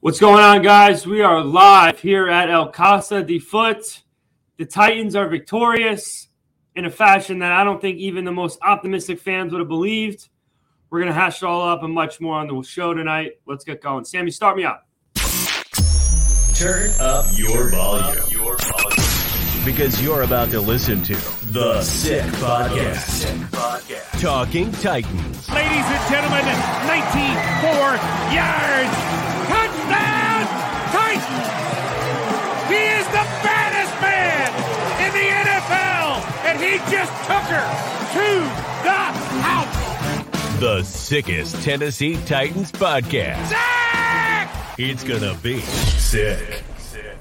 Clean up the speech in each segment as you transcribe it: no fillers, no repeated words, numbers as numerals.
What's going on, guys? We are live here at El Casa de Foot. The Titans are victorious in a fashion that I don't think even the most optimistic fans would have believed. We're going to hash it all up and much more on the show tonight. Let's get going. Sammy, start me up. Turn up your volume. Because you're about to listen to The Sick Podcast. Talking Titans. Ladies and gentlemen, 94 yards. Touchdown, Titans! He is the baddest man in the NFL, and he just took her to the house. The sickest Tennessee Titans podcast. Sick! It's gonna be sick. Sick.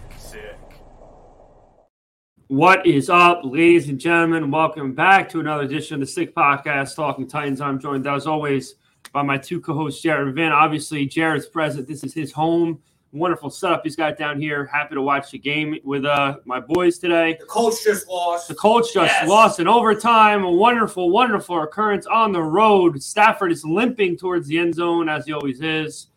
What is up, ladies and gentlemen? Welcome back to another edition of The Sick Podcast, Talking Titans. I'm joined, as always, by my two co-hosts, Jared and Vin. Obviously, Jared's present. This is his home. Wonderful setup he's got down here. Happy to watch the game with my boys today. The Colts just lost. The Colts just lost in overtime. A wonderful, wonderful occurrence on the road. Stafford is limping towards the end zone, as he always is.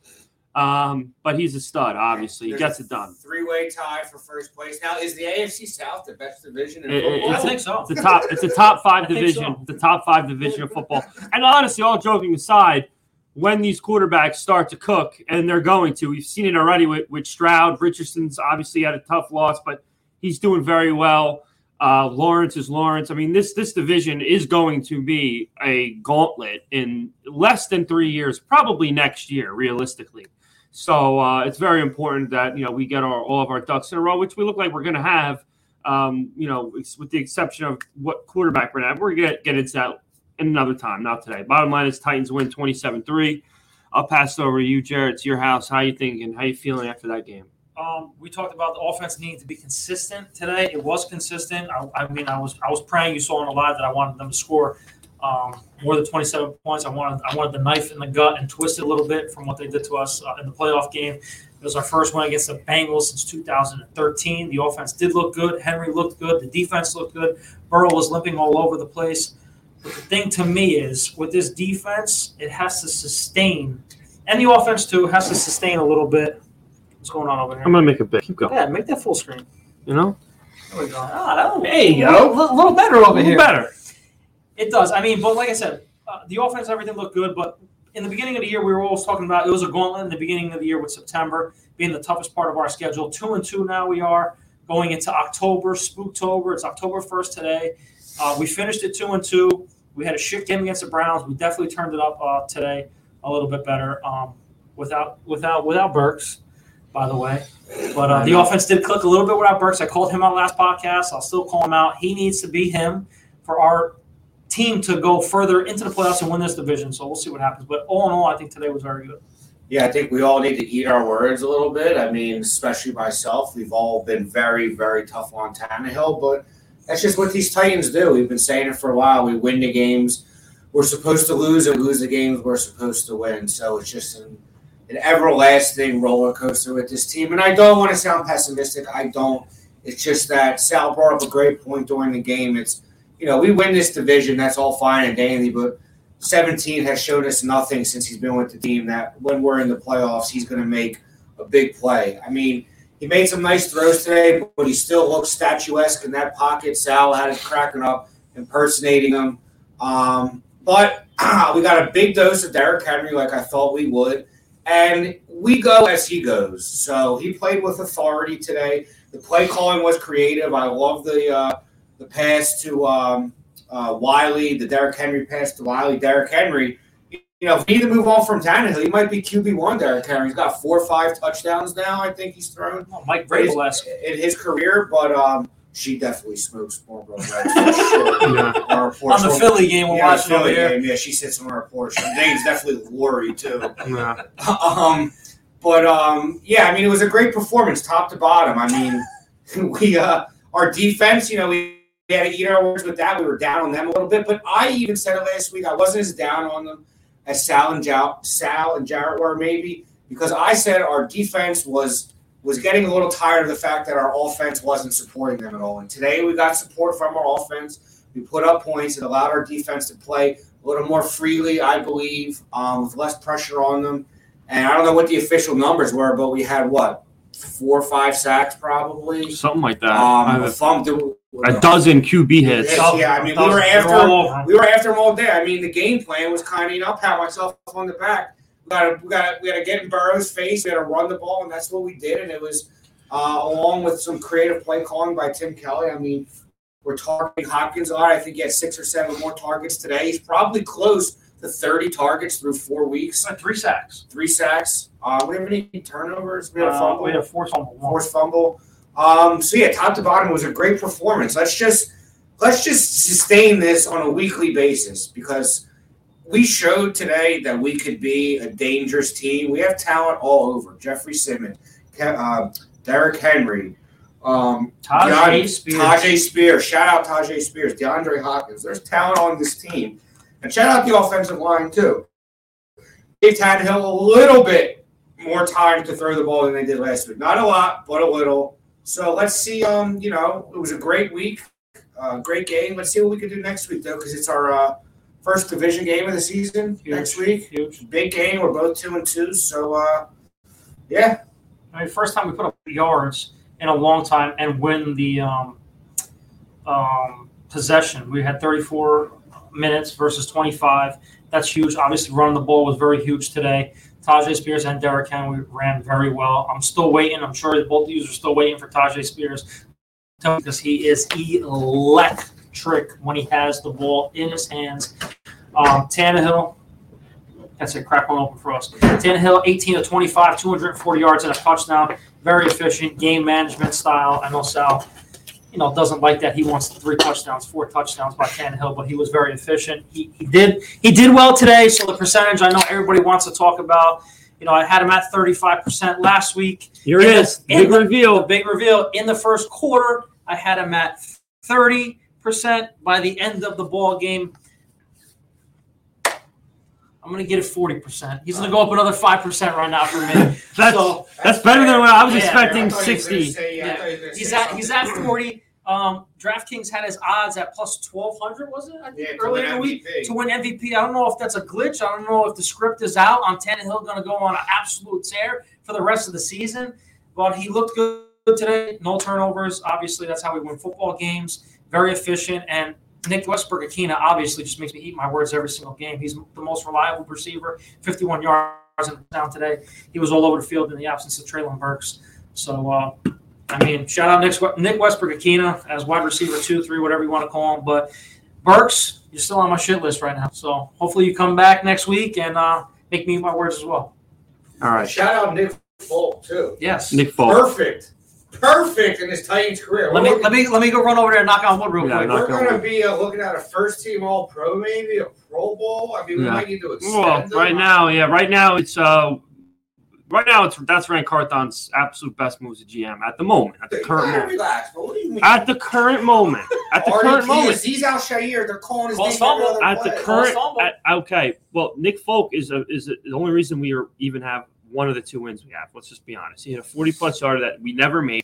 But he's a stud, obviously. He gets it done. Three-way tie for first place. Now, is the AFC South the best division in football? I think so. It's the top five division of football. And honestly, all joking aside, when these quarterbacks start to cook, and they're going to, we've seen it already with Stroud. Richardson's obviously had a tough loss, but he's doing very well. Lawrence is Lawrence. I mean, this division is going to be a gauntlet in less than 3 years, probably next year, realistically. So it's very important that, you know, we get all of our ducks in a row, which we look like we're going to have, with the exception of what quarterback we're going to have. We're going to get into that in another time, not today. Bottom line is Titans win 27-3. I'll pass it over to you, Jared. It's your house. How you thinking? How you feeling after that game? We talked about the offense needing to be consistent today. It was consistent. I mean, I was praying. You saw on the live that I wanted them to score more than 27 points. I wanted the knife in the gut and twist it a little bit from what they did to us in the playoff game. It was our first win against the Bengals since 2013. The offense did look good. Henry looked good. The defense looked good. Burrow was limping all over the place. But the thing to me is, with this defense, it has to sustain, and the offense too has to sustain a little bit. What's going on over here? I'm gonna make a bit. Keep going. Yeah, make that full screen. You know. There we go. Oh, hey, you know, a little better over here. Better. It does. I mean, but like I said, the offense, everything looked good. But in the beginning of the year, we were always talking about it was a gauntlet in the beginning of the year with September being the toughest part of our schedule. 2-2 now we are going into October, Spooktober. It's October 1st today. We finished at 2-2. We had a shift game against the Browns. We definitely turned it up today a little bit better without Burks, by the way. But the offense did click a little bit without Burks. I called him out last podcast. I'll still call him out. He needs to be him for our team to go further into the playoffs and win this division. So we'll see what happens. But all in all, I think today was very good. Yeah, I think we all need to eat our words a little bit. I mean, especially myself. We've all been very, very tough on Tannehill. But that's just what these Titans do. We've been saying it for a while. We win the games we're supposed to lose and lose the games we're supposed to win. So it's just an everlasting roller coaster with this team. And I don't want to sound pessimistic. I don't. It's just that Sal brought up a great point during the game. It's, you know, we win this division, that's all fine and dandy, but 17 has shown us nothing since he's been with the team that when we're in the playoffs, he's going to make a big play. I mean, he made some nice throws today, but he still looks statuesque in that pocket. Sal had it cracking up, impersonating him. But we got a big dose of Derrick Henry like I thought we would. And we go as he goes. So he played with authority today. The play calling was creative. I love the pass to Wiley, the Derrick Henry pass to Wiley. Derrick Henry, you know, if he needs to move on from Tannehill, he might be QB1, Derrick Henry. He's got 4 or 5 touchdowns now, I think he's thrown. Oh, Mike Vrabel in his career, but she definitely smokes more, bro. On the Philly game, we'll watch it over here. Yeah, she sits on our porch. Her name's definitely Lori, too. Yeah. I mean, it was a great performance, top to bottom. I mean, our defense, you know, we had to eat our words with that. We were down on them a little bit, but I even said it last week. I wasn't as down on them as Sal and Jared were, maybe, because I said our defense was getting a little tired of the fact that our offense wasn't supporting them at all. And today we got support from our offense. We put up points. It allowed our defense to play a little more freely, I believe, with less pressure on them. And I don't know what the official numbers were, but we had, 4 or 5 sacks probably? Something like that. A dozen QB hits. Yeah, I mean, we were after them all day. I mean, the game plan was kind of, I'll pat myself on the back. We got to get in Burrow's face. We had to run the ball, and that's what we did. And it was along with some creative play calling by Tim Kelly. I mean, we're targeting Hopkins a lot. I think he had 6 or 7 more targets today. He's probably close to 30 targets through 4 weeks. 3 sacks. 3 sacks. We didn't have any turnovers. We had a fumble. We had a forced fumble. So yeah, top to bottom was a great performance. Let's just sustain this on a weekly basis, because we showed today that we could be a dangerous team. We have talent all over. Jeffrey Simmons, Derrick Henry, Tyjae Spears. Shout out Tyjae Spears, DeAndre Hopkins. There's talent on this team. And shout out the offensive line, too. Gave Tannehill a little bit more time to throw the ball than they did last week. Not a lot, but a little. So let's see. It was a great week, great game. Let's see what we can do next week, though, because it's our first division game of the season. Huge. Next week. Huge. Big game. We're both 2-2. So, yeah. I mean, first time we put up yards in a long time and win the possession. We had 34 minutes versus 25. That's huge. Obviously, running the ball was very huge today. Tyjae Spears and Derrick Henry ran very well. I'm still waiting. I'm sure both users are still waiting for Tyjae Spears, because he is electric when he has the ball in his hands. Tannehill, that's a crack one open for us. Tannehill, 18 of 25, 240 yards and a touchdown. Very efficient game management style. I know Sal, doesn't like that. He wants 4 touchdowns by Tannehill, but he was very efficient. He did well today. So the percentage, I know everybody wants to talk about. I had him at 35% last week. Here it is. Big reveal. In the first quarter, I had him at 30%. By the end of the ball game, I'm going to get it 40%. He's going to go up another 5% right now for me. That's better than what I was expecting. I 60. He's at 40. DraftKings had his odds at plus 1,200, was it? I think earlier in the week to win MVP. I don't know if that's a glitch. I don't know if the script is out on Tannehill going to go on an absolute tear for the rest of the season. But he looked good today. No turnovers. Obviously, that's how we win football games. Very efficient. And Nick Westbrook-Ikina obviously just makes me eat my words every single game. He's the most reliable receiver, 51 yards and down today. He was all over the field in the absence of Traylon Burks. So, shout out Nick Westbrook-Ikina as wide receiver 2, 3, whatever you want to call him. But Burks, you're still on my shit list right now. So hopefully you come back next week and make me eat my words as well. All right. Shout out Nick Folk, too. Yes. Nick Folk. Perfect in his Titans career. Let me go run over there and knock on wood real quick. We're going to be looking at a first-team All-Pro, maybe a Pro Bowl. I mean, we might need to extend them. Right now, that's Rand Carthon's absolute best moves at GM at the moment. At the current moment. He's out Shair. They're calling his name. Nick Folk is the only reason we even have one of the 2 wins we have. Let's just be honest. He had a 40-plus yarder that we never made.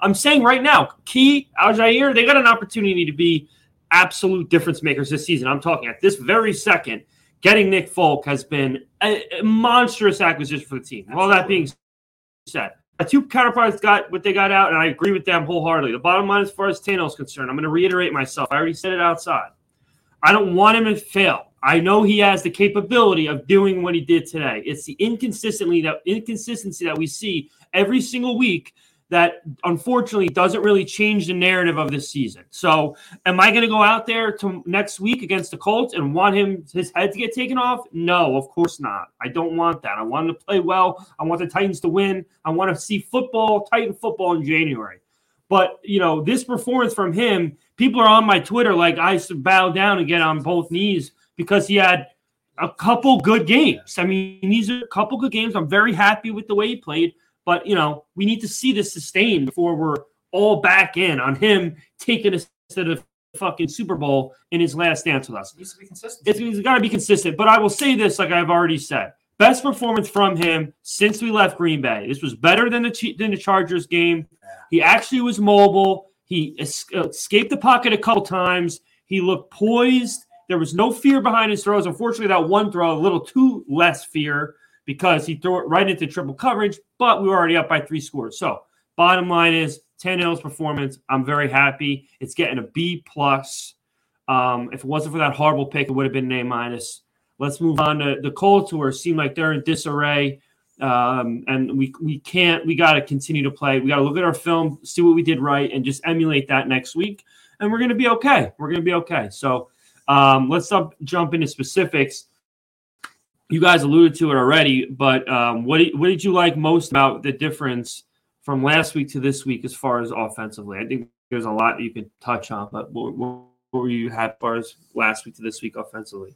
I'm saying right now, Key, Aljair, they got an opportunity to be absolute difference makers this season. I'm talking at this very second, getting Nick Folk has been a monstrous acquisition for the team. Absolutely. All that being said, the 2 counterparts got what they got out, and I agree with them wholeheartedly. The bottom line as far as Tano's concerned, I'm going to reiterate myself. I already said it outside. I don't want him to fail. I know he has the capability of doing what he did today. It's the inconsistency that we see every single week that unfortunately doesn't really change the narrative of this season. So am I going to go out there to next week against the Colts and want his head to get taken off? No, of course not. I don't want that. I want him to play well. I want the Titans to win. I want to see football, Titan football in January. But, you know, this performance from him, people are on my Twitter like I should bow down and get on both knees because he had a couple good games. I mean, these are a couple good games. I'm very happy with the way he played. But, you know, we need to see this sustained before we're all back in on him taking us to the fucking Super Bowl in his last dance with us. It needs to be consistent. It's got to be consistent. But I will say this, like I've already said, best performance from him since we left Green Bay. This was better than the Chargers game. He actually was mobile. He escaped the pocket a couple times. He looked poised. There was no fear behind his throws. Unfortunately, that one throw, a little too less fear, because he threw it right into triple coverage, but we were already up by 3 scores. So bottom line is Tannehill's performance, I'm very happy. It's getting a B+. If it wasn't for that horrible pick, it would have been an A-. Let's move on to the Colts, who seem like they're in disarray. And we got to continue to play. We got to look at our film, see what we did right, and just emulate that next week. And we're going to be okay. We're going to be okay. So let's jump into specifics. You guys alluded to it already, but what did you like most about the difference from last week to this week as far as offensively? I think there's a lot you could touch on, but what were you happy as far as last week to this week offensively?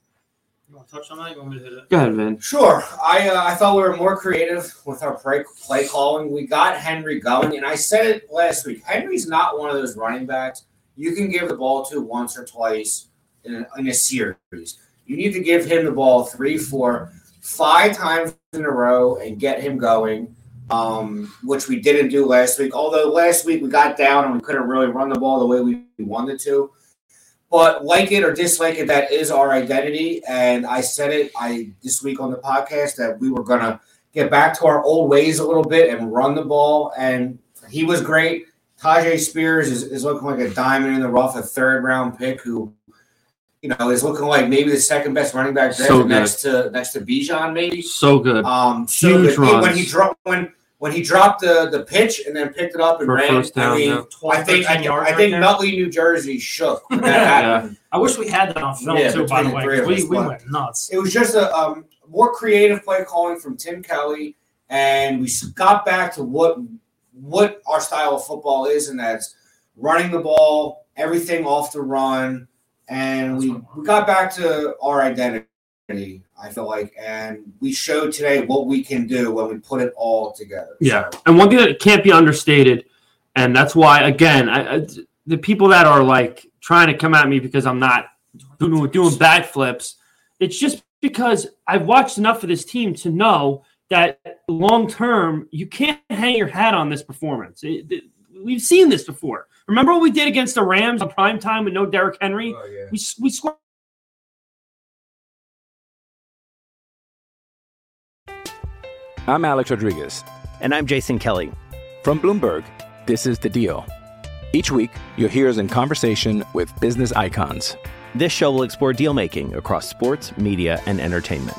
You want to touch on that? You want me to hit it? Go ahead, Vin. Sure. I thought we were more creative with our play calling. We got Henry going, and I said it last week. Henry's not one of those running backs you can give the ball to once or twice in a series. You need to give him the ball 3, 4, 5 times in a row and get him going, which we didn't do last week. Although last week we got down and we couldn't really run the ball the way we wanted to. But like it or dislike it, that is our identity. And I said it this week on the podcast that we were going to get back to our old ways a little bit and run the ball. And he was great. Tyjae Spears is looking like a diamond in the rough, a third-round pick who – you know, is looking like maybe the second best running back there, so next to Bijan, maybe. So good. Huge runs. When he dropped the pitch and then picked it up and ran. Down, I mean, yeah. I think Nutley, New Jersey shook when that happened. Yeah. I wish we had that on film too, by the way. We went nuts. It was just a more creative play calling from Tim Kelly, and we got back to what our style of football is, and that's running the ball, everything off the run. And we got back to our identity, I feel like, and we showed today what we can do when we put it all together. Yeah, and one thing that can't be understated, and that's why, again, the people that are, like, trying to come at me because I'm not doing backflips, it's just because I've watched enough of this team to know that long-term, you can't hang your hat on this performance. We've seen this before. Remember what we did against the Rams on prime time with no Derrick Henry? Oh, yeah. We scored. I'm Alex Rodriguez. And I'm Jason Kelly. From Bloomberg, this is The Deal. Each week, you'll hear us in conversation with business icons. This show will explore deal-making across sports, media, and entertainment.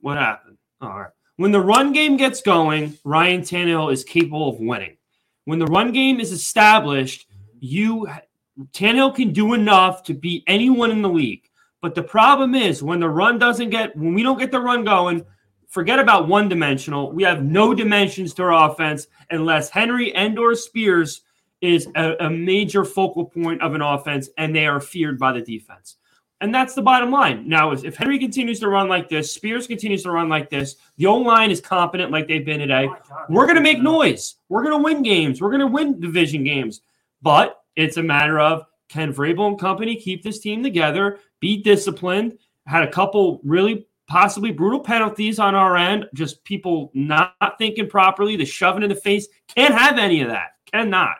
What happened? All right. When the run game gets going, Ryan Tannehill is capable of winning. When the run game is established, Tannehill can do enough to beat anyone in the league. But the problem is when we don't get the run going, forget about one dimensional. We have no dimensions to our offense unless Henry and/or Spears is a major focal point of an offense, and they are feared by the defense. And that's the bottom line. Now, if Henry continues to run like this, Spears continues to run like this, the O-line is competent like they've been today, we're going to make noise. We're going to win games. We're going to win division games. But it's a matter of, can Vrabel and company keep this team together, be disciplined? Had a couple really possibly brutal penalties on our end, just people not thinking properly, the shoving in the face. Can't have any of that. Cannot.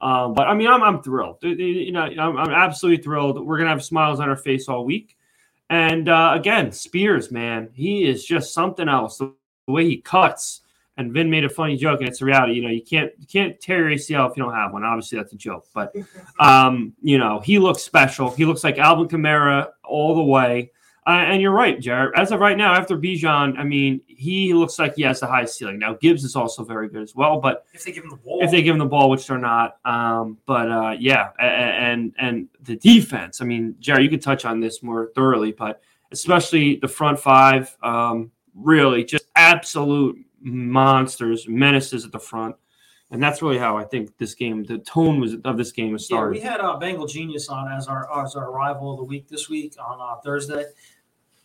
But, I mean, I'm thrilled. You know, I'm absolutely thrilled. We're going to have smiles on our face all week. And, again, Spears, man, he is just something else. The way he cuts. And Vin made a funny joke, and it's a reality. You know, you can't tear your ACL if you don't have one. Obviously, that's a joke. But, you know, he looks special. He looks like Alvin Kamara all the way. And you're right, Jared. As of right now, after Bijan, I mean, he looks like he has the high ceiling. Now, Gibbs is also very good as well. But if they give him the ball. If they give him the ball, which they're not. Yeah, and the defense. I mean, Jared, you could touch on this more thoroughly, but especially the front five, really just absolute – monsters, menaces at the front. And that's really how I think this game, the tone was of this game was started. Yeah, we had Bengal Genius on as our rival of the week this week on Thursday,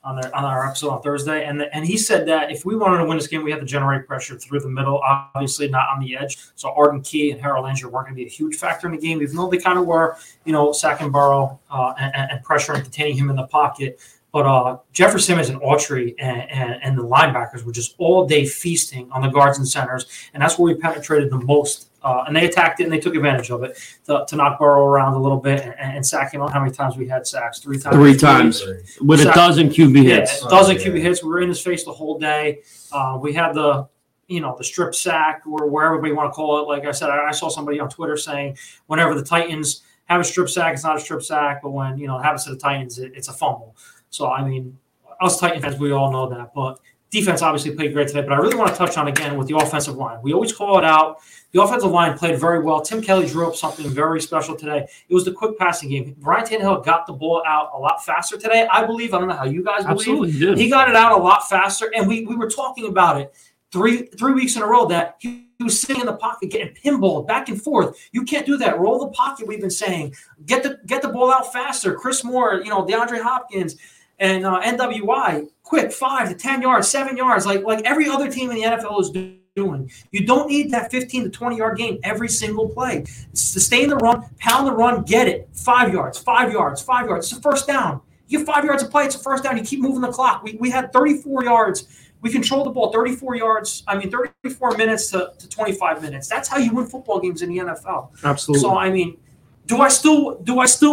on our episode on Thursday. And he said that if we wanted to win this game, we had to generate pressure through the middle, obviously not on the edge. So Arden Key and Harold Langer weren't going to be a huge factor in the game, even though they kind of were, you know, sacking Burrow and pressuring, containing him in the pocket. But Jeffrey Simmons and Autry and the linebackers were just all day feasting on the guards and centers, and that's where we penetrated the most. And they attacked it, and they took advantage of it to knock Burrow around a little bit and sack him. How many times we had sacks? Three times. With sack, a dozen QB hits. QB hits. We were in his face the whole day. We had the – you know, the strip sack or wherever you want to call it. Like I said, I saw somebody on Twitter saying whenever the Titans have a strip sack, it's not a strip sack, but when, you know, it happens to the Titans, it's a fumble. So, I mean, us Titan fans, we all know that. But defense obviously played great today. But I really want to touch on, again, with the offensive line. We always call it out. The offensive line played very well. Tim Kelly drew up something very special today. It was the quick passing game. Brian Tannehill got the ball out a lot faster today, I believe. I don't know how you guys believe. Absolutely did. He got it out a lot faster. And we were talking about it three weeks in a row that he was sitting in the pocket getting pinballed back and forth. You can't do that. Roll the pocket, we've been saying. Get the ball out faster. Chris Moore, you know, DeAndre Hopkins. And NWI, quick, 5 to 10 yards, 7 yards, like every other team in the NFL is doing. You don't need that 15 to 20-yard gain every single play. Sustain the run, pound the run, get it. 5 yards, 5 yards, 5 yards. It's a first down. You get 5 yards a play, it's a first down. You keep moving the clock. We had 34 yards. We controlled the ball 34 minutes to 25 minutes. That's how you win football games in the NFL. Absolutely. So, I mean, do I still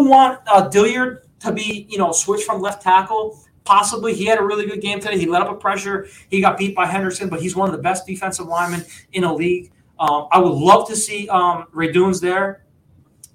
want Dilliard to be, you know, switched from left tackle? Possibly. He had a really good game today. He let up a pressure. He got beat by Henderson, but he's one of the best defensive linemen in the league. I would love to see Radunes there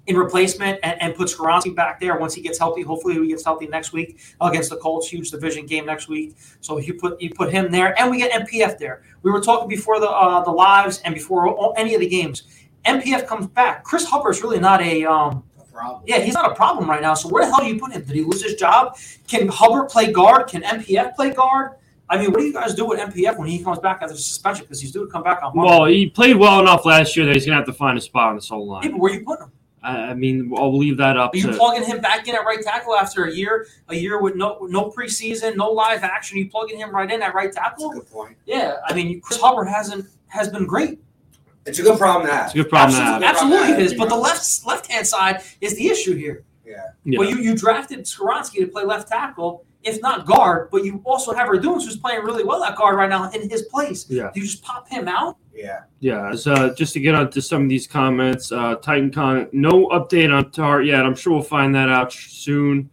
in replacement and put Skoronski back there once he gets healthy. Hopefully he gets healthy next week against the Colts. Huge division game next week. So you put him there, and we get MPF there. We were talking before the lives and before any of the games. MPF comes back. Chris Hupper's really not a problem. Yeah, he's not a problem right now. So where the hell do you put him? Did he lose his job? Can Hubbard play guard? Can MPF play guard? I mean, what do you guys do with MPF when he comes back after suspension? Because he's due to come back on Monday. Well, he played well enough last year that he's going to have to find a spot on this whole line. Yeah, but where are you putting him? I mean, I'll leave that up. Are you plugging him back in at right tackle after a year with no preseason, no live action? Are you plugging him right in at right tackle? That's a good point. Yeah, I mean, Chris Hubbard has been great. It's a good problem to have. It's a good problem to have. Absolutely it is. But the left-hand side is the issue here. Yeah. Well, you drafted Skoronski to play left tackle, if not guard, but you also have Radunes, who's playing really well at guard right now, in his place. Yeah. Do you just pop him out? Yeah. Yeah. So, just to get on to some of these comments, TitanCon, no update on Tart yet. I'm sure we'll find that out soon.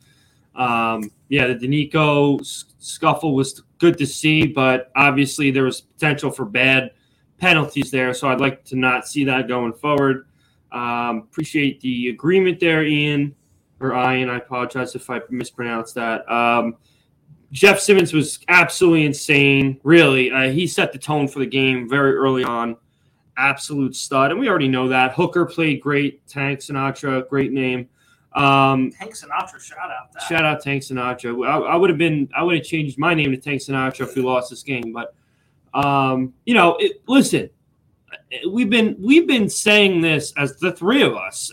The Danico scuffle was good to see, but obviously there was potential for bad penalties there, so I'd like to not see that going forward. Appreciate the agreement there, Ian. I apologize if I mispronounced that. Jeff Simmons was absolutely insane, really. He set the tone for the game very early on. Absolute stud, and we already know that. Hooker played great. Tank Sinatra, great name. Tank Sinatra, shout out. Shout out Tank Sinatra. I would have changed my name to Tank Sinatra if we lost this game, but. You know, listen, we've been saying this as the three of us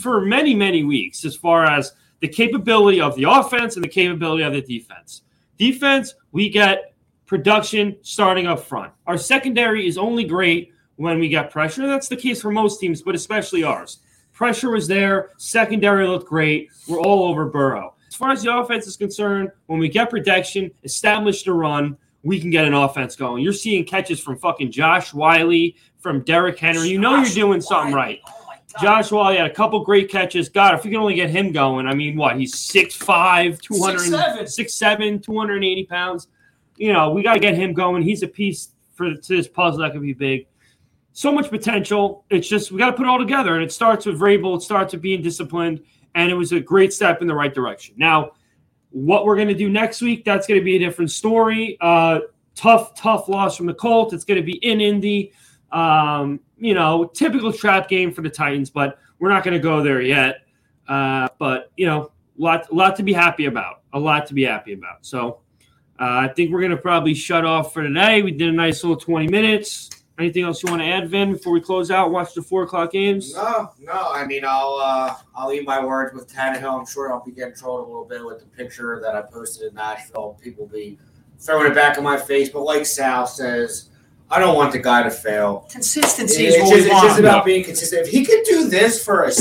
for many, many weeks as far as the capability of the offense and the capability of the defense. Defense, we get production starting up front. Our secondary is only great when we get pressure. That's the case for most teams, but especially ours. Pressure was there. Secondary looked great. We're all over Burrow. As far as the offense is concerned, when we get protection, establish the run, we can get an offense going. You're seeing catches from fucking Josh Wiley, from Derrick Henry. You know you're doing something right. Josh Wiley had a couple great catches. God, if you can only get him going, I mean, what? He's 6'5", 6'7", 280 pounds. You know, we got to get him going. He's a piece to this puzzle that could be big. So much potential. It's just we got to put it all together, and it starts with Vrabel. It starts with being disciplined, and it was a great step in the right direction. Now, what we're going to do next week, that's going to be a different story. Tough loss from the Colts. It's going to be in Indy. You know, typical trap game for the Titans, but we're not going to go there yet. But, you know, a lot to be happy about. So I think we're going to probably shut off for today. We did a nice little 20 minutes. Anything else you want to add, Vin, before we close out, watch the 4 o'clock games? No. I mean, I'll eat my words with Tannehill. I'm sure I'll be getting trolled a little bit with the picture that I posted in Nashville. People will be throwing it back in my face. But like Sal says, I don't want the guy to fail. Consistency is what we want. It's just about being consistent. If he could do this for a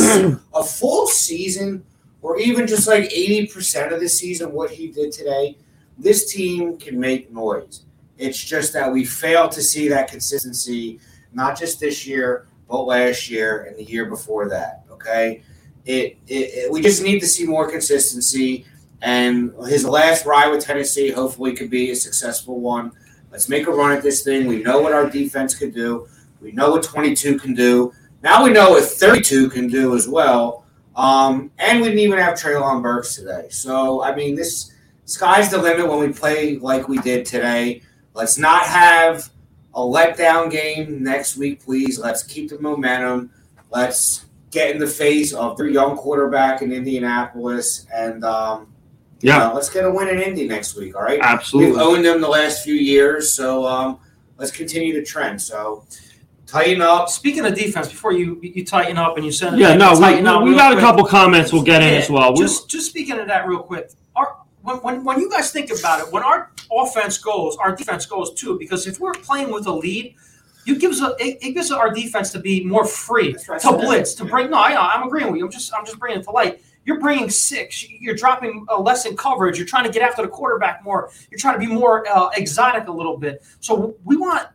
full season or even just like 80% of the season, what he did today, this team can make noise. It's just that we fail to see that consistency, not just this year, but last year and the year before that, okay? We just need to see more consistency. And his last ride with Tennessee hopefully could be a successful one. Let's make a run at this thing. We know what our defense can do. We know what 22 can do. Now we know what 32 can do as well. And we didn't even have Treylon Burks today. So, I mean, this sky's the limit when we play like we did today. Let's not have a letdown game next week, please. Let's keep the momentum. Let's get in the face of their young quarterback in Indianapolis and – let's get a win in Indy next week, all right? Absolutely. We've owned them the last few years, so let's continue the trend. So tighten up. Speaking of defense, before you tighten up and you send it we got a couple comments we'll get in as well. Just speaking of that real quick, when you guys think about it, when our offense goes, our defense goes too, because if we're playing with a lead – It gives our defense to be more free, to blitz, to bring. No, I'm agreeing with you. I'm just bringing it to light. You're bringing six. You're dropping less in coverage. You're trying to get after the quarterback more. You're trying to be more exotic a little bit. So we want,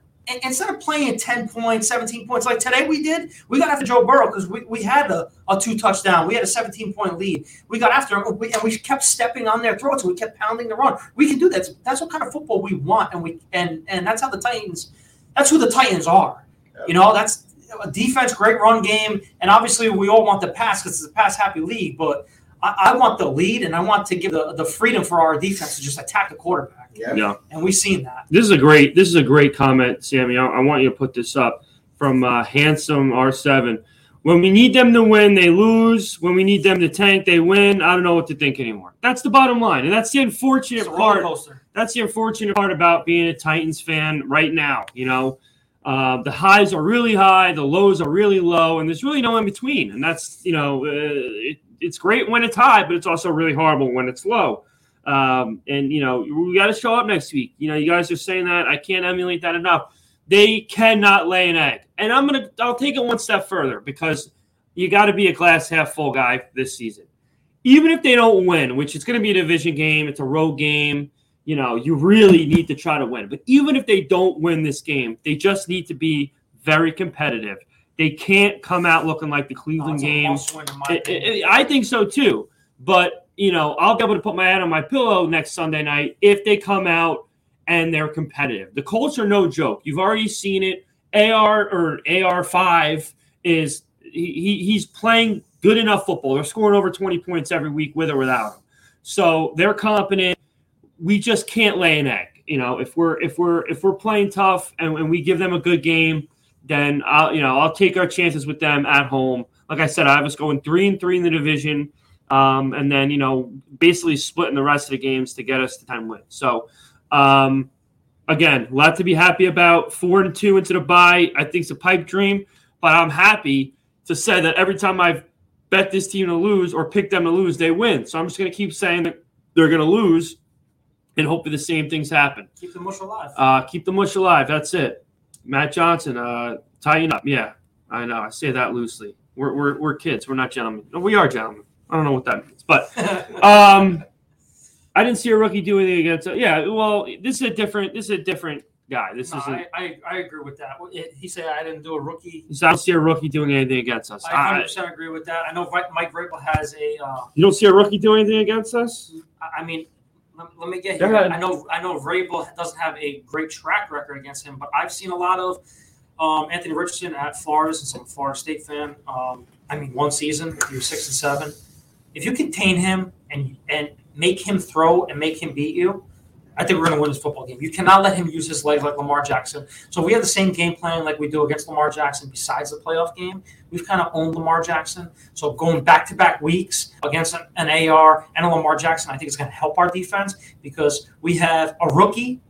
instead of playing 10 points, 17 points like today we did, we got after Joe Burrow because we had a 2-touchdown. We had a 17-point lead. We got after him, and we kept stepping on their throats. We kept pounding the run. We can do that. That's what kind of football we want, and that's how the Titans – that's who the Titans are. You know, that's a defense, great run game. And obviously we all want the pass because it's a pass-happy league. But I want the lead, and I want to give the freedom for our defense to just attack the quarterback. Yeah. And we've seen that. This is a great comment, Sammy. I want you to put this up from Handsome R7. When we need them to win, they lose. When we need them to tank, they win. I don't know what to think anymore. That's the bottom line. And that's the unfortunate part. That's the unfortunate part about being a Titans fan right now. You know, the highs are really high, the lows are really low, and there's really no in between. And that's, you know, it's great when it's high, but it's also really horrible when it's low. And, you know, we got to show up next week. You know, you guys are saying that. I can't emulate that enough. They cannot lay an egg. And I'll take it one step further because you got to be a glass half full guy this season. Even if they don't win, which it's going to be a division game, it's a road game. You know, you really need to try to win. But even if they don't win this game, they just need to be very competitive. They can't come out looking like the Cleveland game. I think so, too. But, you know, I'll be able to put my head on my pillow next Sunday night if they come out and they're competitive. The Colts are no joke. You've already seen it. AR5 is he's playing good enough football. They're scoring over 20 points every week with or without him. So they're competent. We just can't lay an egg, you know. If we're playing tough and we give them a good game, then I'll take our chances with them at home. Like I said, I was going 3-3 in the division, and then basically splitting the rest of the games to get us to 10 wins. So Again, a lot to be happy about. 4-2 into the bye. I think it's a pipe dream, but I'm happy to say that every time I've bet this team to lose or pick them to lose, they win. So I'm just going to keep saying that they're going to lose and hope that the same things happen. Keep the mush alive. Keep the mush alive. That's it. Matt Johnson, tying up. Yeah, I know. I say that loosely. We're kids. We're not gentlemen. No, we are gentlemen. I don't know what that means, but I didn't see a rookie do anything against. Yeah, well, this is a different guy. I agree with that. He said I didn't do a rookie. He said I don't see a rookie doing anything against us. I 100% agree with that. I know Mike Vrabel has a. You don't see a rookie do anything against us? I mean, let me get here. I know Vrabel doesn't have a great track record against him, but I've seen a lot of. Anthony Richardson at Flores, and some Florida State fan. One season, you're 6-7. If you contain him and make him throw and make him beat you, I think we're going to win this football game. You cannot let him use his legs like Lamar Jackson. So we have the same game plan like we do against Lamar Jackson besides the playoff game. We've kind of owned Lamar Jackson. So going back-to-back weeks against an AR and a Lamar Jackson, I think it's going to help our defense because we have a rookie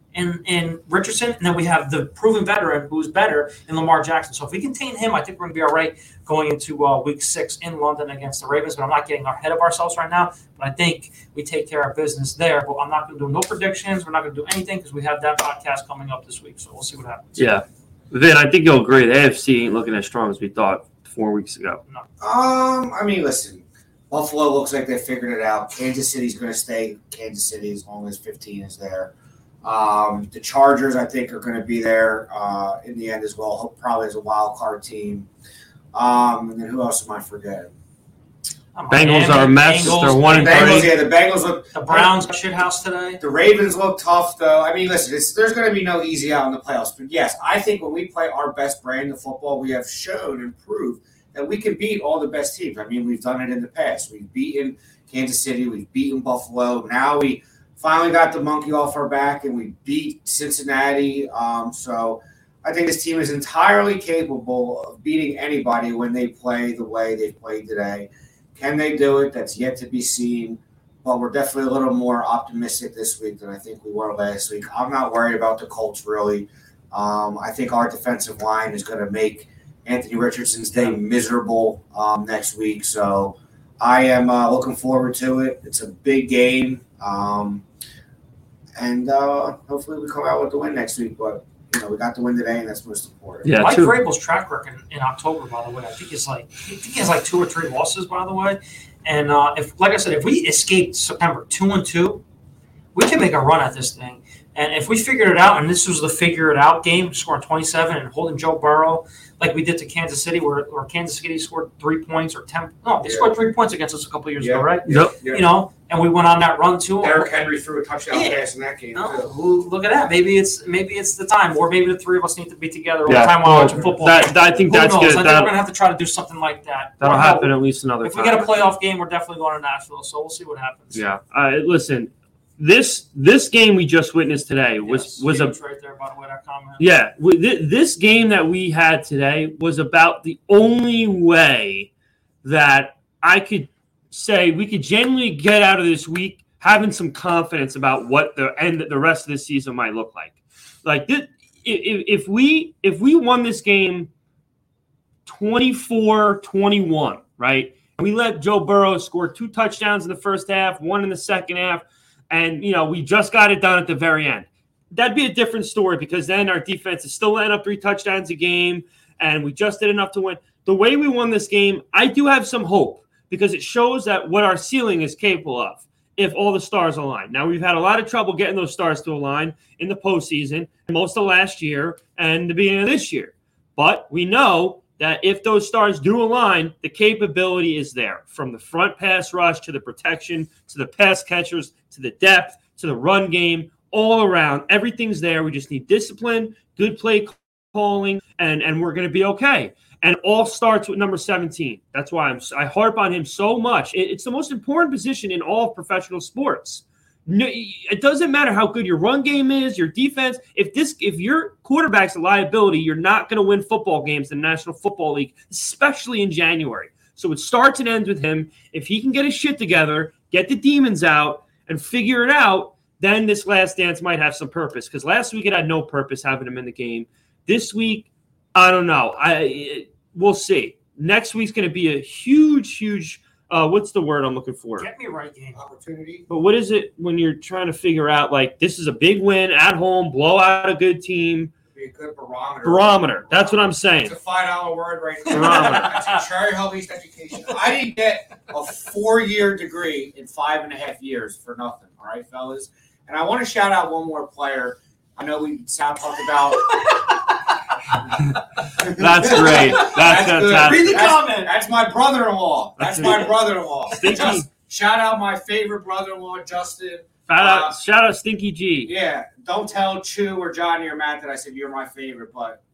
in Richardson, and then we have the proven veteran who's better in Lamar Jackson. So if we contain him, I think we're going to be all right going into Week 6 in London against the Ravens. But I'm not getting ahead of ourselves right now. But I think we take care of business there. But I'm not going to do no predictions. We're not going to do anything because we have that podcast coming up this week. So we'll see what happens. Yeah. Vin, I think you'll agree. The AFC ain't looking as strong as we thought 4 weeks ago. No. Listen, Buffalo looks like they figured it out. Kansas City's going to stay Kansas City as long as 15 is there. The Chargers, I think, are going to be there in the end as well, probably as a wild card team. And then who else am I forgetting? Bengals are a mess. They're 1-3. Yeah, the Bengals look. The Browns shit house today. The Ravens look tough, though. There's going to be no easy out in the playoffs. But yes, I think when we play our best brand of football, we have shown and proved that we can beat all the best teams. We've done it in the past. We've beaten Kansas City. We've beaten Buffalo. Now we. Finally got the monkey off our back, and we beat Cincinnati. So I think this team is entirely capable of beating anybody when they play the way they played today. Can they do it? That's yet to be seen. But we're definitely a little more optimistic this week than I think we were last week. I'm not worried about the Colts, really. I think our defensive line is going to make Anthony Richardson's day miserable next week. So I am looking forward to it. It's a big game. And hopefully we come out with the win next week. But, we got the win today, and that's most important. Yeah, Mike Vrabel's track record in October, by the way, I think he has like 2 or 3 losses, by the way. And if we escaped September 2-2, we can make a run at this thing. And if we figured it out, and this was the figure it out game, scoring 27 and holding Joe Burrow like we did to Kansas City, where Kansas City scored 3 points or 10. No, they scored 3 points against us a couple years ago, right? Yep. And we went on that run too. Derrick Henry threw a touchdown pass in that game. No, look at that. Maybe it's the time, or maybe the three of us need to be together all the time while watching football. I think that's good. I think we're gonna have to try to do something like that. That'll happen at least another time. If we get a playoff game, we're definitely going to Nashville. So we'll see what happens. Yeah. Listen. This game we just witnessed today was a right there, by the way, that comment. Yeah, this game that we had today was about the only way that I could say we could genuinely get out of this week having some confidence about what the rest of this season might look like. Like this, if we won this game 24-21, right? And we let Joe Burrow score 2 touchdowns in the first half, 1 in the second half. And, we just got it done at the very end. That'd be a different story because then our defense is still letting up 3 touchdowns a game, and we just did enough to win. The way we won this game, I do have some hope because it shows that what our ceiling is capable of if all the stars align. Now, we've had a lot of trouble getting those stars to align in the postseason, most of last year and the beginning of this year. But we know that if those stars do align, the capability is there, from the front pass rush to the protection to the pass catchers to the depth to the run game, all around. Everything's there. We just need discipline, good play calling, and we're going to be okay. And all starts with number 17. That's why I harp on him so much. It's the most important position in all of professional sports. No, it doesn't matter how good your run game is, your defense. If your quarterback's a liability, you're not going to win football games in the National Football League, especially in January. So it starts and ends with him. If he can get his shit together, get the demons out, and figure it out, then this last dance might have some purpose. Because last week it had no purpose having him in the game. This week, I don't know. We'll see. Next week's going to be a huge. What's the word I'm looking for? Get me right game opportunity. But what is it when you're trying to figure out, like, this is a big win at home, blow out a good team. Be a good barometer. That's what I'm saying. It's a $5 word right there. Barometer. That's a Cherry Hill East education. I didn't get a 4-year degree in 5.5 years for nothing. All right, fellas. And I want to shout out one more player. I know we Sal talked about. That's great. That's fantastic. Read the comment. That's my brother-in-law. Just shout out my favorite brother-in-law, Justin. Shout out Stinky G. Yeah. Don't tell Chew or Johnny or Matt that I said you're my favorite, but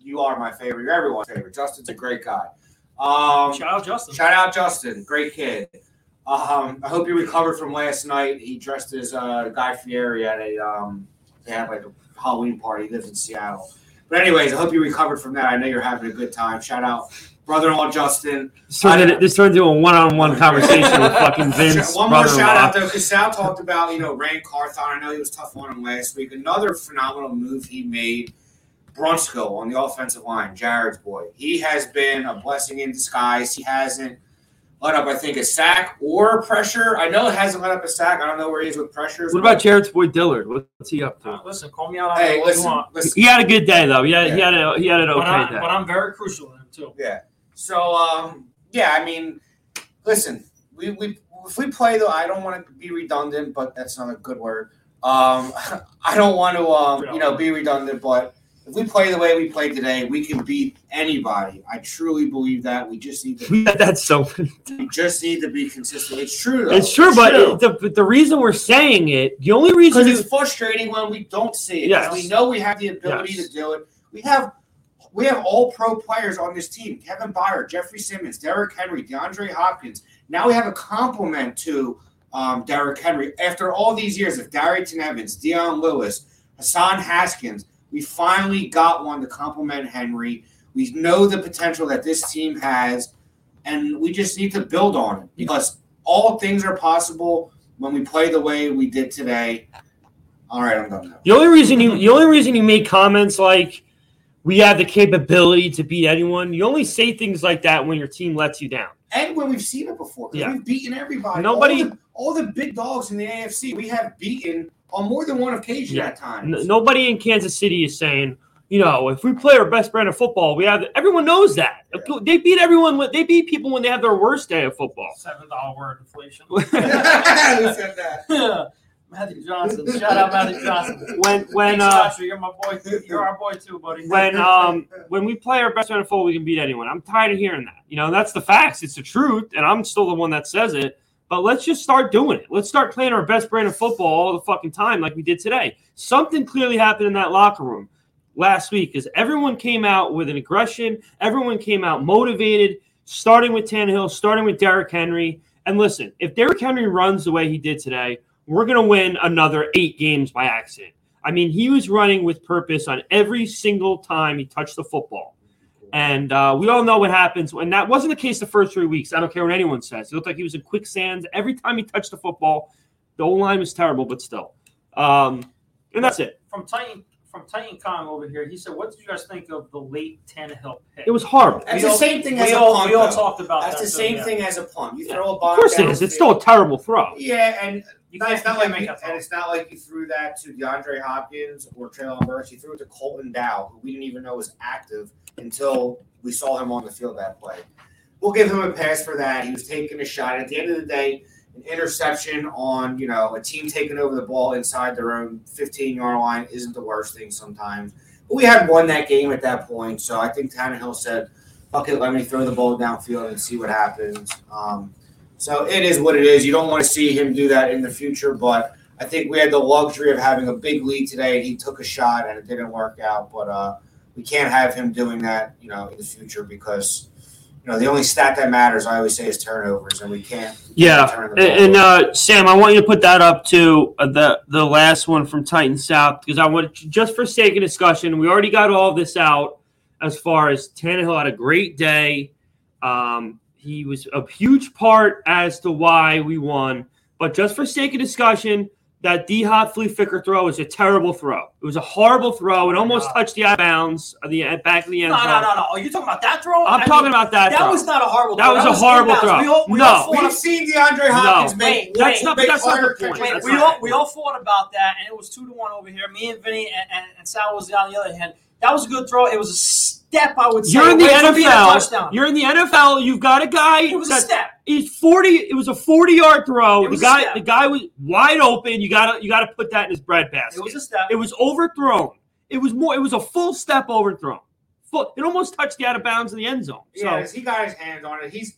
you are my favorite. You're everyone's favorite. Justin's a great guy. Shout out Justin. Great kid. I hope you recovered from last night. He dressed as Guy Fieri at a they had like a Halloween party. He lives in Seattle. But anyways, I hope you recovered from that. I know you're having a good time. Shout out brother-in-law Justin. This turned into a one-on-one conversation with fucking Vince. One more shout-out, though, because Sal talked about, Rand Carthon. I know he was tough on him last week. Another phenomenal move he made, Brunskill on the offensive line, Jared's boy. He has been a blessing in disguise. He hasn't let up, I think, a sack or pressure. I know it hasn't let up a sack. I don't know where he is with pressures. What about Jared's boy Dillard? What's he up to? Listen, call me out on what you want. Listen. He had a good day, though. He had an okay day. But I'm very crucial to him, too. Yeah. So, listen, if we play, though, I don't want to be redundant, but that's not a good word. I don't want to, be redundant, but if we play the way we played today, we can beat anybody. I truly believe that. We just need to. That's so. We just need to be consistent. It's true, though. It's true. The reason we're saying it, the only reason because it's frustrating when we don't see it. Yes. We know we have the ability to do it. We have all pro players on this team: Kevin Byard, Jeffrey Simmons, Derrick Henry, DeAndre Hopkins. Now we have a compliment to Derrick Henry after all these years of Darrington Evans, Deion Lewis, Hassan Haskins. We finally got one to compliment Henry. We know the potential that this team has, and we just need to build on it because all things are possible when we play the way we did today. All right, I'm done now. The only reason you make comments like we have the capability to beat anyone, you only say things like that when your team lets you down. And when we've seen it before, because we've beaten everybody. All the big dogs in the AFC, we have beaten on more than one occasion at times. Nobody in Kansas City is saying, if we play our best brand of football, we have – everyone knows that. Yeah. They beat everyone – they beat people when they have their worst day of football. $7 word inflation. Who said that? Magic Johnson. Shout out Magic Johnson. You're my boy. You're our boy too, buddy. When we play our best brand of football, we can beat anyone. I'm tired of hearing that. That's the facts. It's the truth, and I'm still the one that says it. But let's just start doing it. Let's start playing our best brand of football all the fucking time like we did today. Something clearly happened in that locker room last week because everyone came out with an aggression. Everyone came out motivated, starting with Tannehill, starting with Derrick Henry. And listen, if Derrick Henry runs the way he did today, we're going to win another 8 games by accident. I mean, he was running with purpose on every single time he touched the football. And we all know what happens when that wasn't the case the first 3 weeks. I don't care what anyone says. He looked like he was in quicksand. Every time he touched the football, the O-line was terrible, but still. And that's it. From Titan Kong over here, he said, what did you guys think of the late Tannehill pick? It was horrible. That's the same thing as a punt. We all talked about that. That's the same thing as a punt. You throw a bomb. Of course it is. It's still a terrible throw. Yeah, and it's not like you threw that to DeAndre Hopkins or Traylon Burks. You threw it to Colton Dow, who we didn't even know was active until we saw him on the field that play. We'll give him a pass for that. He was taking a shot. At the end of the day, an interception on, a team taking over the ball inside their own 15-yard line isn't the worst thing sometimes. But we had won that game at that point, so I think Tannehill said, fuck it, let me throw the ball downfield and see what happens. So it is what it is. You don't want to see him do that in the future, but I think we had the luxury of having a big lead today, and he took a shot, and it didn't work out. But we can't have him doing that, in the future because – the only stat that matters, I always say, is turnovers, and we can't. Yeah, and Sam, I want you to put that up to the last one from Titan South because I want, just for sake of discussion, we already got all this out as far as Tannehill had a great day. He was a huge part as to why we won, but just for sake of discussion, that D-Hop flea flicker throw is a terrible throw. It was a horrible throw. It almost touched the out of bounds of the back of the end zone. No. Are you talking about that throw? I'm talking about that. That throw was not a horrible throw. That was a horrible throw. We've seen DeAndre Hopkins make. That's not the point. We all fought about that, and it was 2-1 over here. Me and Vinny and Sal was on the other hand. That was a good throw. It was a step, I would say. You're in the NFL. You're in the NFL. You've got a guy. It was a step. He's 40. It was a 40-yard throw. The guy was wide open. You gotta put that in his breadbasket. It was a step. It was overthrown. It was a full step overthrown. It almost touched the out of bounds in the end zone. So. Yeah, he got his hands on it. If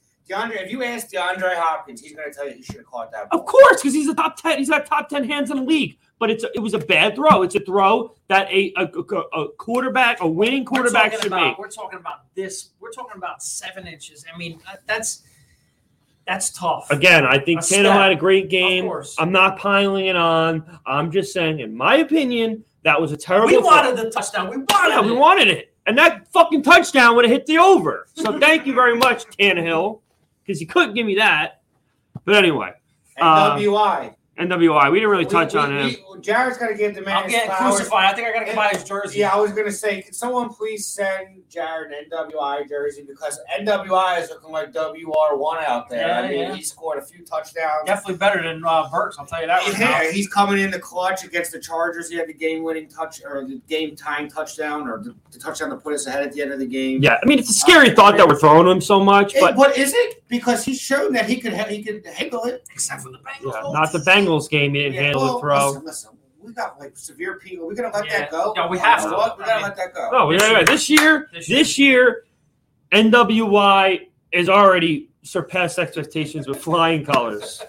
you ask DeAndre Hopkins, he's going to tell you he should have caught that ball. Of course, because he's a top 10. He's got top 10 hands in the league. But it was a bad throw. It's a throw that a quarterback, a winning quarterback should make. We're talking about this. We're talking about 7 inches. I mean, that's tough. Again, I think Tannehill had a great game. Of course. I'm not piling it on. I'm just saying, in my opinion, that was a terrible throw. We wanted the touchdown. We wanted it. And that fucking touchdown would have hit the over. So thank you very much, Tannehill. Because he couldn't give me that. But anyway. NWI. We didn't really touch on him. Jared's got to give the man his flowers. I'm getting crucified. I think I got to buy his jersey. Yeah, I was going to say, can someone please send Jared an NWI jersey? Because NWI is looking like WR1 out there. Yeah, he scored a few touchdowns. Definitely better than Burks, I'll tell you that. Yeah, he's coming in the clutch against the Chargers. He had the game-winning touch or the game-tying touchdown or the touchdown to put us ahead at the end of the game. Yeah, I mean, it's a scary thought that we're throwing him so much. But is it? Because he's shown that he could handle it. Except for the Bengals. Yeah, not the Bengals. Game, he didn't handle it, bro. Listen, we got like severe people. We gotta let that go. No, we have to. We gotta let that go. No, this year, NWI has already surpassed expectations with flying colors.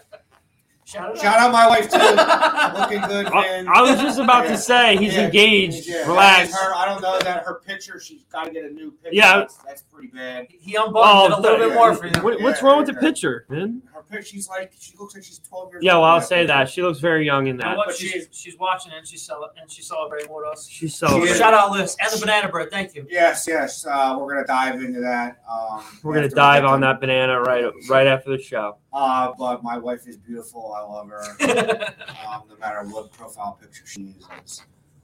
Shout out my wife too. Looking good, man. I was just about to say he's engaged. Yeah. Relax. I don't know that her picture. She's got to get a new picture. Yeah, that's pretty bad. He unbuttoned it a little bit more for you. What's wrong with the picture, man? Her picture. She looks like she's 12 years. Yeah, well, I'll say that she looks very young in that. But she's watching and she's celebrating with us. She's celebrating. Shout out, Liz, and the banana bread. Thank you. Yes. We're gonna dive into that. We're gonna dive on that banana right after the show. But my wife is beautiful. I love her. No matter what profile picture she uses.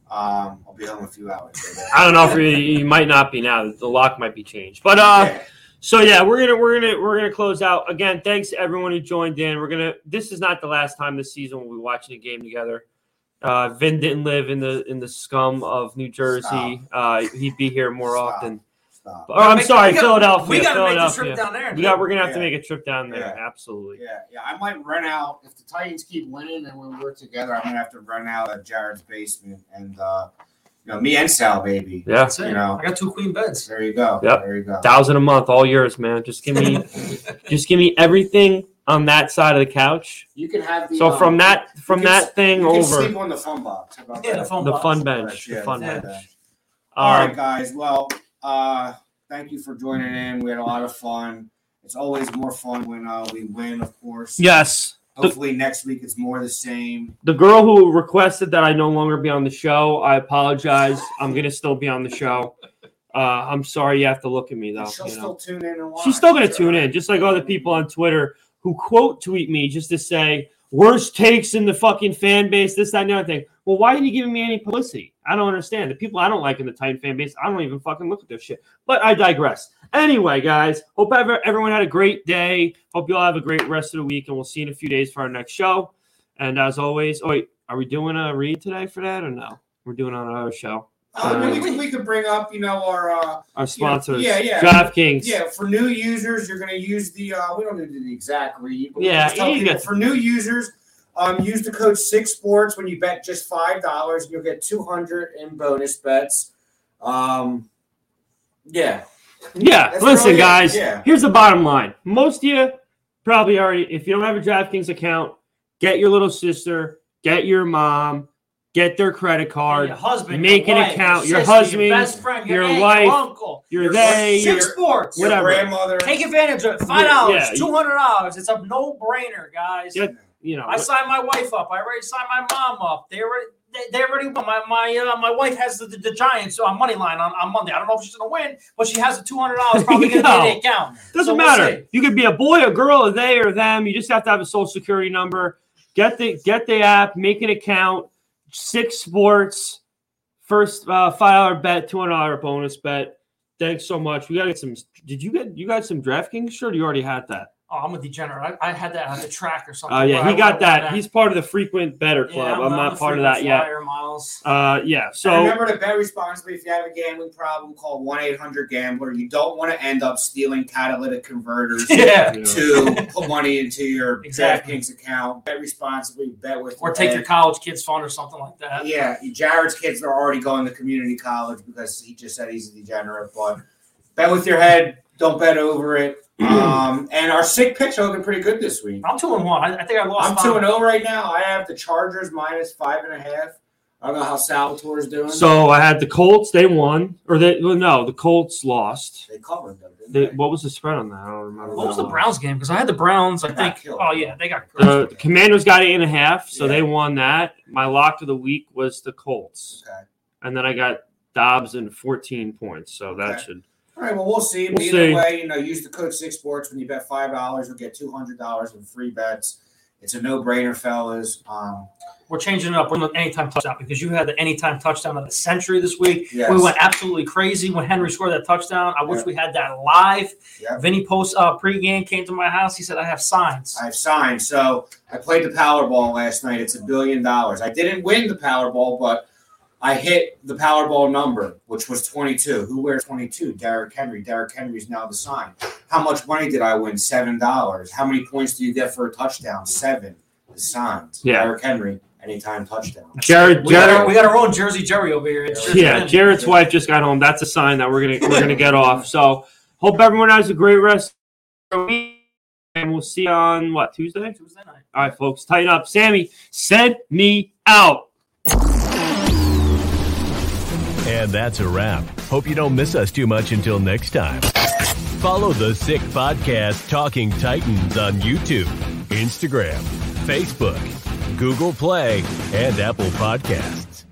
I'll be home in a few hours. I don't know if you might not be now. The lock might be changed. But we're gonna close out. Again, thanks to everyone who joined in. This is not the last time this season we'll be watching a game together. Vin didn't live in the scum of New Jersey. He'd be here more often. Philadelphia. We got to make a trip down there. We're going to have to make a trip down there. Yeah. Absolutely. Yeah. I might rent out. If the Titans keep winning and when we're together, I'm going to have to rent out at Jared's basement. And, me and Sal, baby. Yeah. That's it. I got 2 queen beds. There you go. Yep. There you go. $1,000 a month, all yours, man. Just give me everything on that side of the couch. You can have the. So you can sleep on the fun box. The fun bench. All right, guys. Well. Thank you for joining in. We had a lot of fun. It's always more fun when we win, of course. Yes. Hopefully next week it's more the same. The girl who requested that I no longer be on the show, I apologize. I'm going to still be on the show. I'm sorry you have to look at me, though. She'll still tune in and watch. She's still going to tune in, just like other people on Twitter who quote tweet me just to say, worst takes in the fucking fan base, this, that, and the other thing. Well, why are you giving me any publicity? I don't understand. The people I don't like in the Titan fan base, I don't even fucking look at their shit. But I digress. Anyway, guys, hope everyone had a great day. Hope you all have a great rest of the week, and we'll see you in a few days for our next show. And as always, are we doing a read today for that or no? We're doing another show. We could bring up, our sponsors. DraftKings. Yeah, for new users, you're going to use the we don't need the exact read. But for new users, use the code 6Sports when you bet just $5. You'll get 200 in bonus bets. Listen, guys. Yeah. Here's the bottom line. Most of you probably already, if you don't have a DraftKings account, get your little sister, get your mom. Get their credit card. Your husband, make your wife, account. Your sister, husband, your best friend, your wife, your uncle, Sports, whatever. Your grandmother. Take advantage of it. $5, $200. It's a no-brainer, guys. Yeah, I signed my wife up. I already signed my mom up. They already won. My wife has the Giants money line on Monday. I don't know if she's going to win, but she has the $200 probably going to be in the account. Doesn't matter. You could be a boy, a girl, a they, or them. You just have to have a social security number. Get the app, make an account, 6 sports, first $5 bet, $200 bonus bet. Thanks so much. We got to get some – you got some DraftKings shirt? You already had that. Oh, I'm a degenerate. I had that on the track or something. Oh, yeah, he got that. He's part of the Frequent Better Club. Yeah, I'm not part of that yet. Miles. Yeah, so and remember to bet responsibly. If you have a gambling problem, call 1-800-GAMBLER. You don't want to end up stealing catalytic converters to put money into your DraftKings account. Bet responsibly. Bet with or take your college kid's fund or something like that. Yeah, Jared's kids are already going to community college because he just said he's a degenerate. But bet with your head. Don't bet over it. And our sick picks are looking pretty good this week. I'm 2-1. I think I lost. I'm 2-0 right now. I have the Chargers minus 5.5. I don't know how Salvatore's doing. So I had the Colts. They won, the Colts lost. They covered them. Didn't they? What was the spread on that? I don't remember. What was the Browns game? Because I had the Browns. I think. Killed. Oh yeah, they got the Commanders got 8.5, so they won that. My lock of the week was the Colts. Okay. And then I got Dobbs in 14 points, so that should. All right, well, we'll see. But either way, use the code 6sports. When you bet $5, you'll get $200 in free bets. It's a no-brainer, fellas. We're changing it up. We're going to anytime touchdown because you had the anytime touchdown of the century this week. Yes. We went absolutely crazy when Henry scored that touchdown. I wish we had that live. Yep. Vinny post pregame came to my house. He said, I have signs. I have signs. So I played the Powerball last night. It's $1 billion. I didn't win the Powerball, but I hit the Powerball number, which was 22. Who wears 22? Derrick Henry. Derrick Henry's now the sign. How much money did I win? $7. How many points do you get for a touchdown? 7. The signs. Yeah. Derrick Henry, anytime touchdown. Jared, we got our own Jersey Jerry over here. Jared's wife just got home. That's a sign that we're gonna get off. So hope everyone has a great rest of the week. And we'll see you on Tuesday? Tuesday night. All right, folks, tighten up. Sammy, send me out. And that's a wrap. Hope you don't miss us too much until next time. Follow The Sick Podcast Talking Titans on YouTube, Instagram, Facebook, Google Play, and Apple Podcasts.